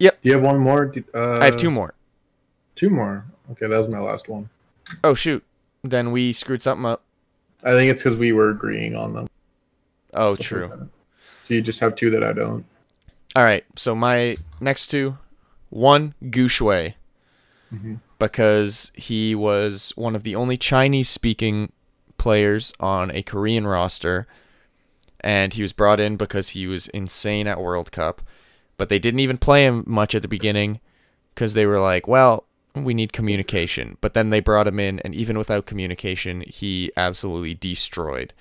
Yep. Do you have one more? I have two more. Two more. Okay, that was my last one. Oh shoot! Then we screwed something up. I think it's because we were agreeing on them. Oh, true. So you just have two that I don't. All right. So my next two, one, Gushui, because he was one of the only Chinese-speaking players on a Korean roster, and he was brought in because he was insane at World Cup, but they didn't even play him much at the beginning because they were like, well, we need communication. But then they brought him in, and even without communication, he absolutely destroyed.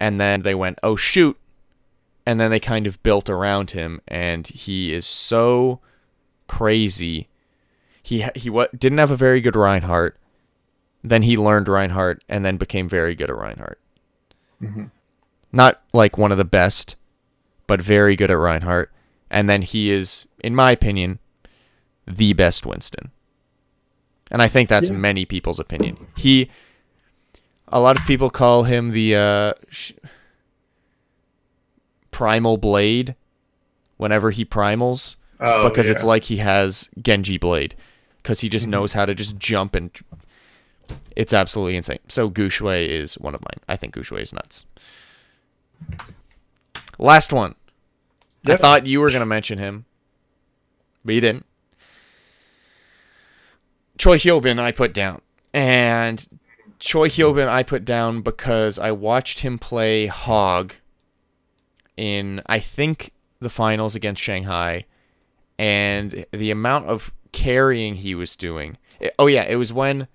And then they went, oh, shoot. And then they kind of built around him. And he is so crazy. He didn't have a very good Reinhardt. Then he learned Reinhardt and then became very good at Reinhardt. Not like one of the best, but very good at Reinhardt. And then he is, in my opinion, the best Winston. And I think that's many people's opinion. A lot of people call him the Primal Blade whenever he primals, because it's like he has Genji Blade, because he just knows how to just jump, and it's absolutely insane. So Gushui is one of mine. I think Gushui is nuts. Last one. Yep. I thought you were going to mention him, but you didn't. Choi Hyobin I put down, and Choi Hyobin I put down because I watched him play Hog in, I think, the finals against Shanghai, and the amount of carrying he was doing. It was when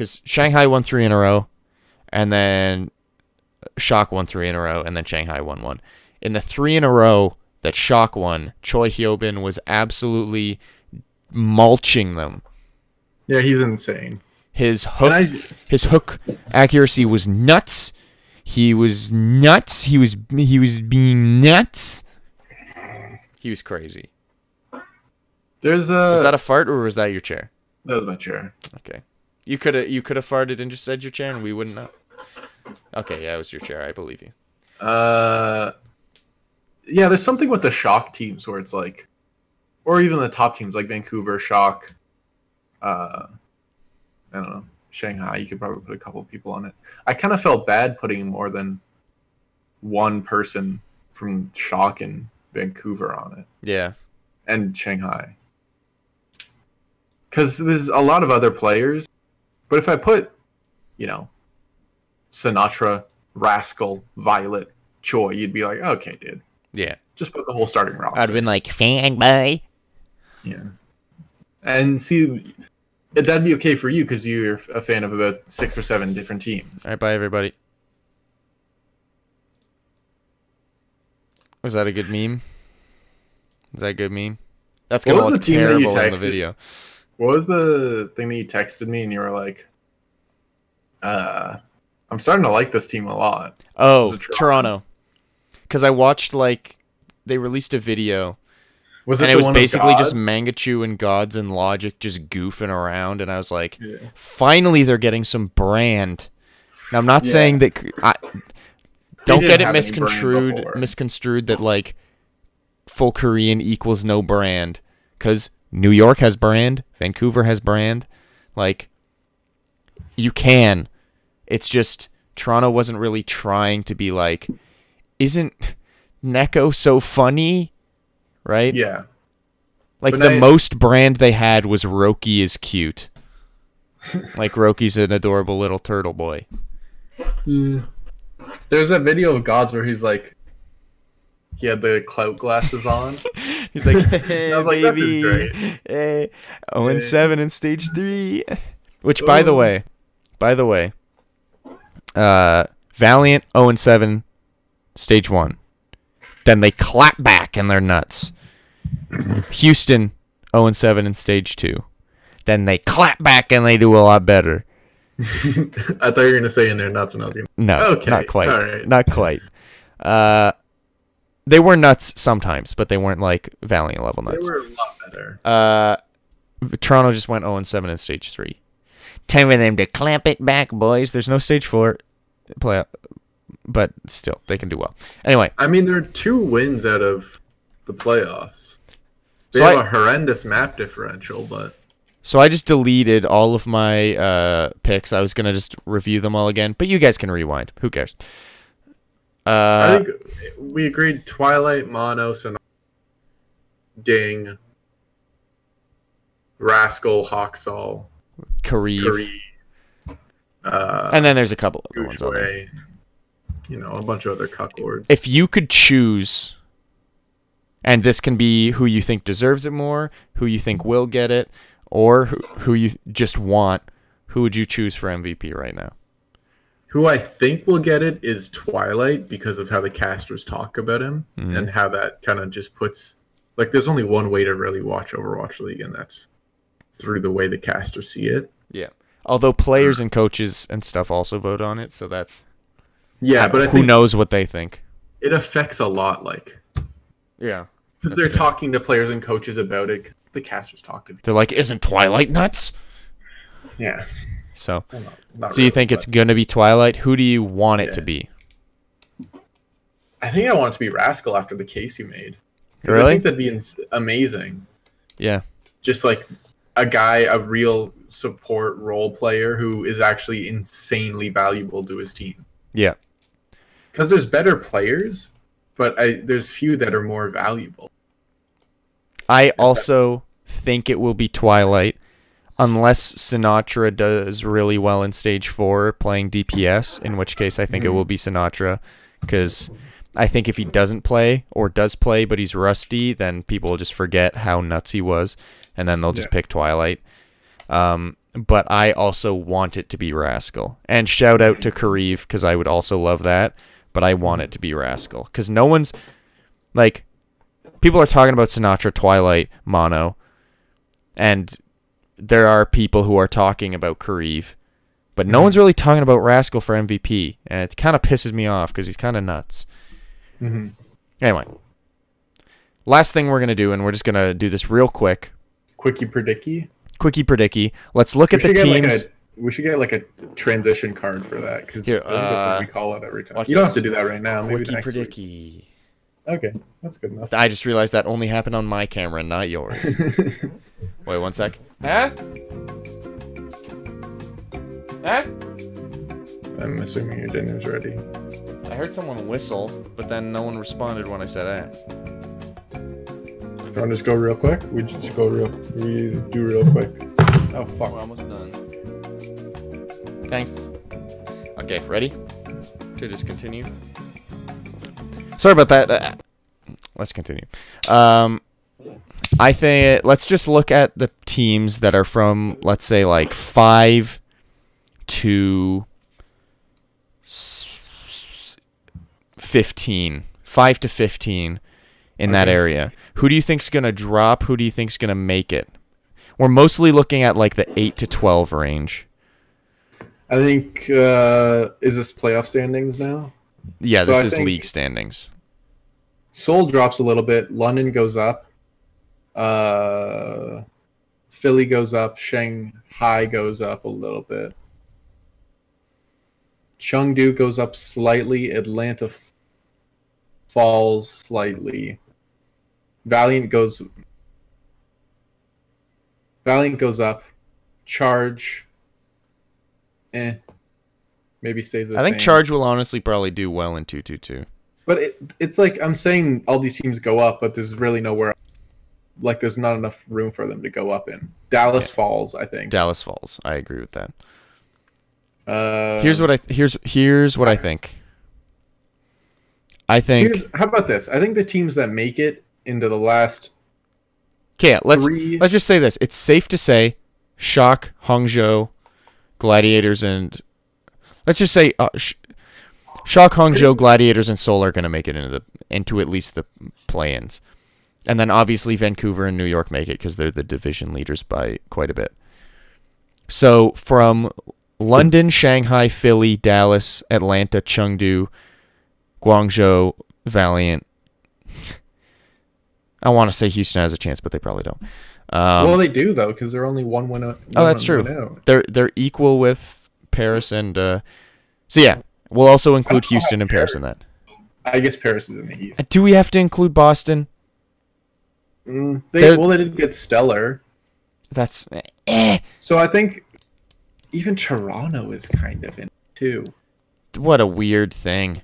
because Shanghai won 3 in a row, and then Shock won 3 in a row, and then Shanghai won 1. In the 3 in a row that Shock won, Choi Hyobin was absolutely mulching them. Yeah, he's insane. His hook accuracy was nuts. He was nuts. He was being nuts. He was crazy. Was that a fart or was that your chair? That was my chair. Okay. You could have farted and just said your chair and we wouldn't know. Okay, yeah, it was your chair. I believe you. Yeah, there's something with the Shock teams where it's like, or even the top teams like Vancouver, Shock, I don't know, Shanghai, you could probably put a couple people on it. I kind of felt bad putting more than one person from Shock and Vancouver on it. Yeah. And Shanghai. Because there's a lot of other players. But if I put, you know, Sinatraa, Rascal, Violet, Choi, you'd be like, okay, dude. Yeah. Just put the whole starting roster. I'd have been like, fanboy. Yeah. And see, that'd be okay for you because you're a fan of about 6 or 7 different teams. All right, bye, everybody. Was that a good meme? Is that a good meme? That's going to look terrible in the video. What was the thing that you texted me and you were like, I'm starting to like this team a lot. Oh, Toronto. Because I watched, like, they released a video. Was it and it was basically just Mangachu and Gods and Logic just goofing around. And I was like, yeah. Finally, they're getting some brand. Now, I'm not saying that... Don't get it misconstrued that, like, full Korean equals no brand. Because New York has brand. Vancouver has brand. Like, you can. It's just Toronto wasn't really trying to be like, isn't Neko so funny? Right? Yeah. Like, but the most brand they had was Roki is cute. Like, Roki's an adorable little turtle boy. Mm. There's that video of Gods where he's like, he had the clout glasses on. He's like, hey, I was like, baby, this is great. Hey, 0-7 in stage 3. Which, by the way, Valiant 0-7, stage 1. Then they clap back and they're nuts. Houston 0-7 in stage 2. Then they clap back and they do a lot better. I thought you were gonna say in their nuts and I was gonna... No, okay. Not quite. All right. Not quite. They were nuts sometimes, but they weren't like Valiant level nuts. They were a lot better. Toronto just went 0-7 in stage 3. Time for them to clamp it back, boys. There's no stage 4 playoff, but still, they can do well. Anyway, I mean, there are 2 wins out of the playoffs. They have a horrendous map differential, but... So I just deleted all of my picks. I was going to just review them all again, but you guys can rewind. Who cares? I think we agreed Twilight, Mono, Sinatraa, Ding, Rascal, Hawksall, Kariv. And then there's a couple of ones on there. You know, a bunch of other cucklords. If you could choose, and this can be who you think deserves it more, who you think will get it, or who you just want, who would you choose for MVP right now? Who I think will get it is Twilight because of how the casters talk about him and how that kind of just puts... Like, there's only one way to really watch Overwatch League, and that's through the way the casters see it. Yeah. Although players and coaches and stuff also vote on it, so that's... Yeah, but I think who knows what they think. It affects a lot, like... Yeah. Because they're talking to players and coaches about it. The casters talk to me. They're like, isn't Twilight nuts? Yeah. So, well, so really, you think it's going to be Twilight? Who do you want it to be? I think I want it to be Rascal after the case you made. Really? I think that'd be amazing. Yeah. Just like a guy, a real support role player who is actually insanely valuable to his team. Yeah. Because there's better players, but there's few that are more valuable. I also think it will be Twilight, unless Sinatraa does really well in Stage 4 playing DPS, in which case I think it will be Sinatraa, because I think if he doesn't play, or does play but he's rusty, then people will just forget how nuts he was, and then they'll just pick Twilight. but I also want it to be Rascal. And shout out to Kariv, because I would also love that, but I want it to be Rascal. Because no one's, like, people are talking about Sinatraa, Twilight, Mono, and there are people who are talking about Kariv, but no one's really talking about Rascal for MVP, and it kind of pisses me off, because he's kind of nuts. Mm-hmm. Anyway, last thing we're going to do, and we're just going to do this real quick. Quickie predicky. Let's look at the teams. We should get like a transition card for that, because we call it every time. You don't have to do that right now. Maybe next week. Okay, that's good enough. I just realized that only happened on my camera, not yours. Wait, one sec. Huh? Huh? I'm assuming your dinner's ready. I heard someone whistle, but then no one responded when I said that. Do you want to just go real quick? We do real quick. Oh fuck. We're almost done. Thanks. Okay, ready? To just continue. Sorry about that. Let's continue. I think let's just look at the teams that are from, let's say, like 5 to 15. 5 to 15. In that area. Who do you think's going to drop? Who do you think's going to make it? We're mostly looking at like the 8 to 12 range. I think, is this playoff standings now? Yeah, so this is league standings. Seoul drops a little bit. London goes up. Philly goes up. Shanghai goes up a little bit. Chengdu goes up slightly. Atlanta falls slightly. Valiant goes up. Charge. Maybe stays the same. I think Charge will honestly probably do well in 2-2-2. But it's like I'm saying all these teams go up, but there's really nowhere. Like there's not enough room for them to go up in. Dallas falls, I think. Dallas falls. I agree with that. Here's what I think. I think. How about this? I think the teams that make it into the last. Okay, let's just say this. It's safe to say Shock, Hangzhou, Gladiators, and let's just say Shock, Hangzhou, Gladiators, and Seoul are going to make it into at least the play-ins, and then obviously Vancouver and New York make it because they're the division leaders by quite a bit. So from London, Shanghai, Philly, Dallas, Atlanta, Chengdu, Guangzhou, Valiant. I want to say Houston has a chance, but they probably don't. Well, they do though, because they're only one win. Oh, that's true. They're equal with Paris and. So yeah, we'll also include Houston and Paris in that. I guess Paris is in the East. Do we have to include Boston? They didn't get stellar. That's. So I think even Toronto is kind of in too. What a weird thing.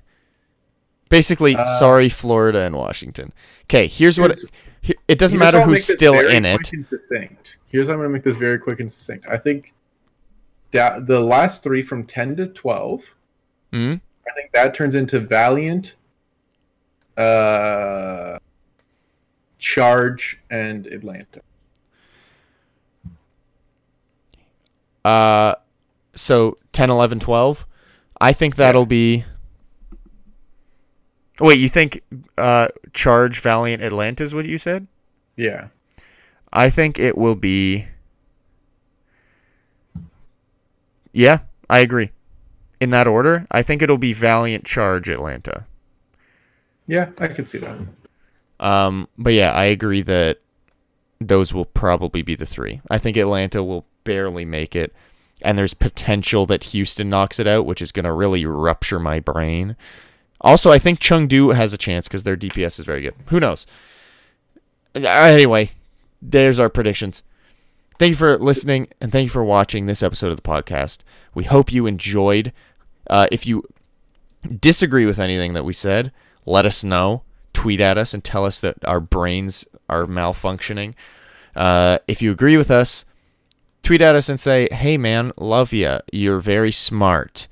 Basically, sorry, Florida and Washington. Okay, it doesn't matter who's still in it. Here's how I'm going to make this very quick and succinct. I think that the last three from 10 to 12, I think that turns into Valiant, Charge, and Atlanta. So 10, 11, 12. I think that'll be... Wait, you think Charge, Valiant, Atlanta is what you said? Yeah. I think it will be... Yeah, I agree. In that order, I think it'll be Valiant, Charge, Atlanta. Yeah, I can see that. But yeah, I agree that those will probably be the three. I think Atlanta will barely make it, and there's potential that Houston knocks it out, which is going to really rupture my brain. Also, I think Chengdu has a chance because their DPS is very good. Who knows? Anyway, there's our predictions. Thank you for listening, and thank you for watching this episode of the podcast. We hope you enjoyed. If you disagree with anything that we said, let us know. Tweet at us and tell us that our brains are malfunctioning. If you agree with us, tweet at us and say, hey, man, love ya. You're very smart.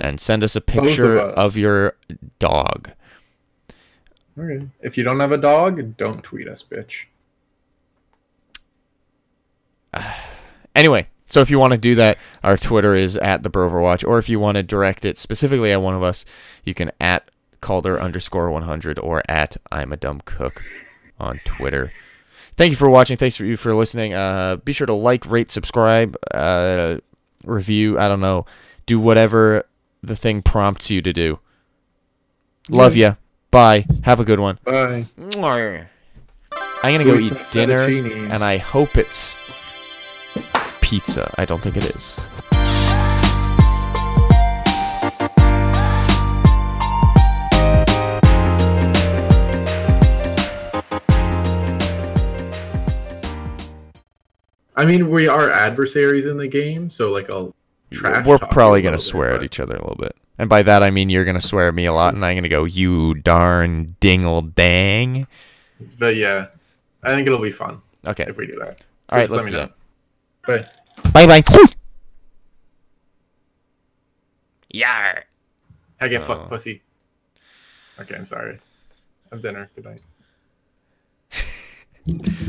And send us a picture of your dog. Okay. If you don't have a dog, don't tweet us, bitch. Anyway, So if you want to do that, our Twitter is @TheBroverwatch, or if you want to direct it specifically at one of us, you can @Calder_100 or @I'mADumbCook on Twitter. Thank you for watching. Thanks for you for listening. Be sure to like, rate, subscribe, review. I don't know. Do whatever the thing prompts you to do. Love ya. Bye. Have a good one. Bye. I'm gonna go eat dinner, and I hope it's pizza. I don't think it is. I mean, we are adversaries in the game, so like I'll trash. We're probably gonna swear at each other a little bit, and by that I mean you're gonna swear at me a lot, and I'm gonna go, "You darn dingle dang." But yeah, I think it'll be fun. Okay, if we do that. So all right, let's do that. Bye. Bye bye. Yar. I get fucked, pussy. Okay, I'm sorry. Have dinner. Good night.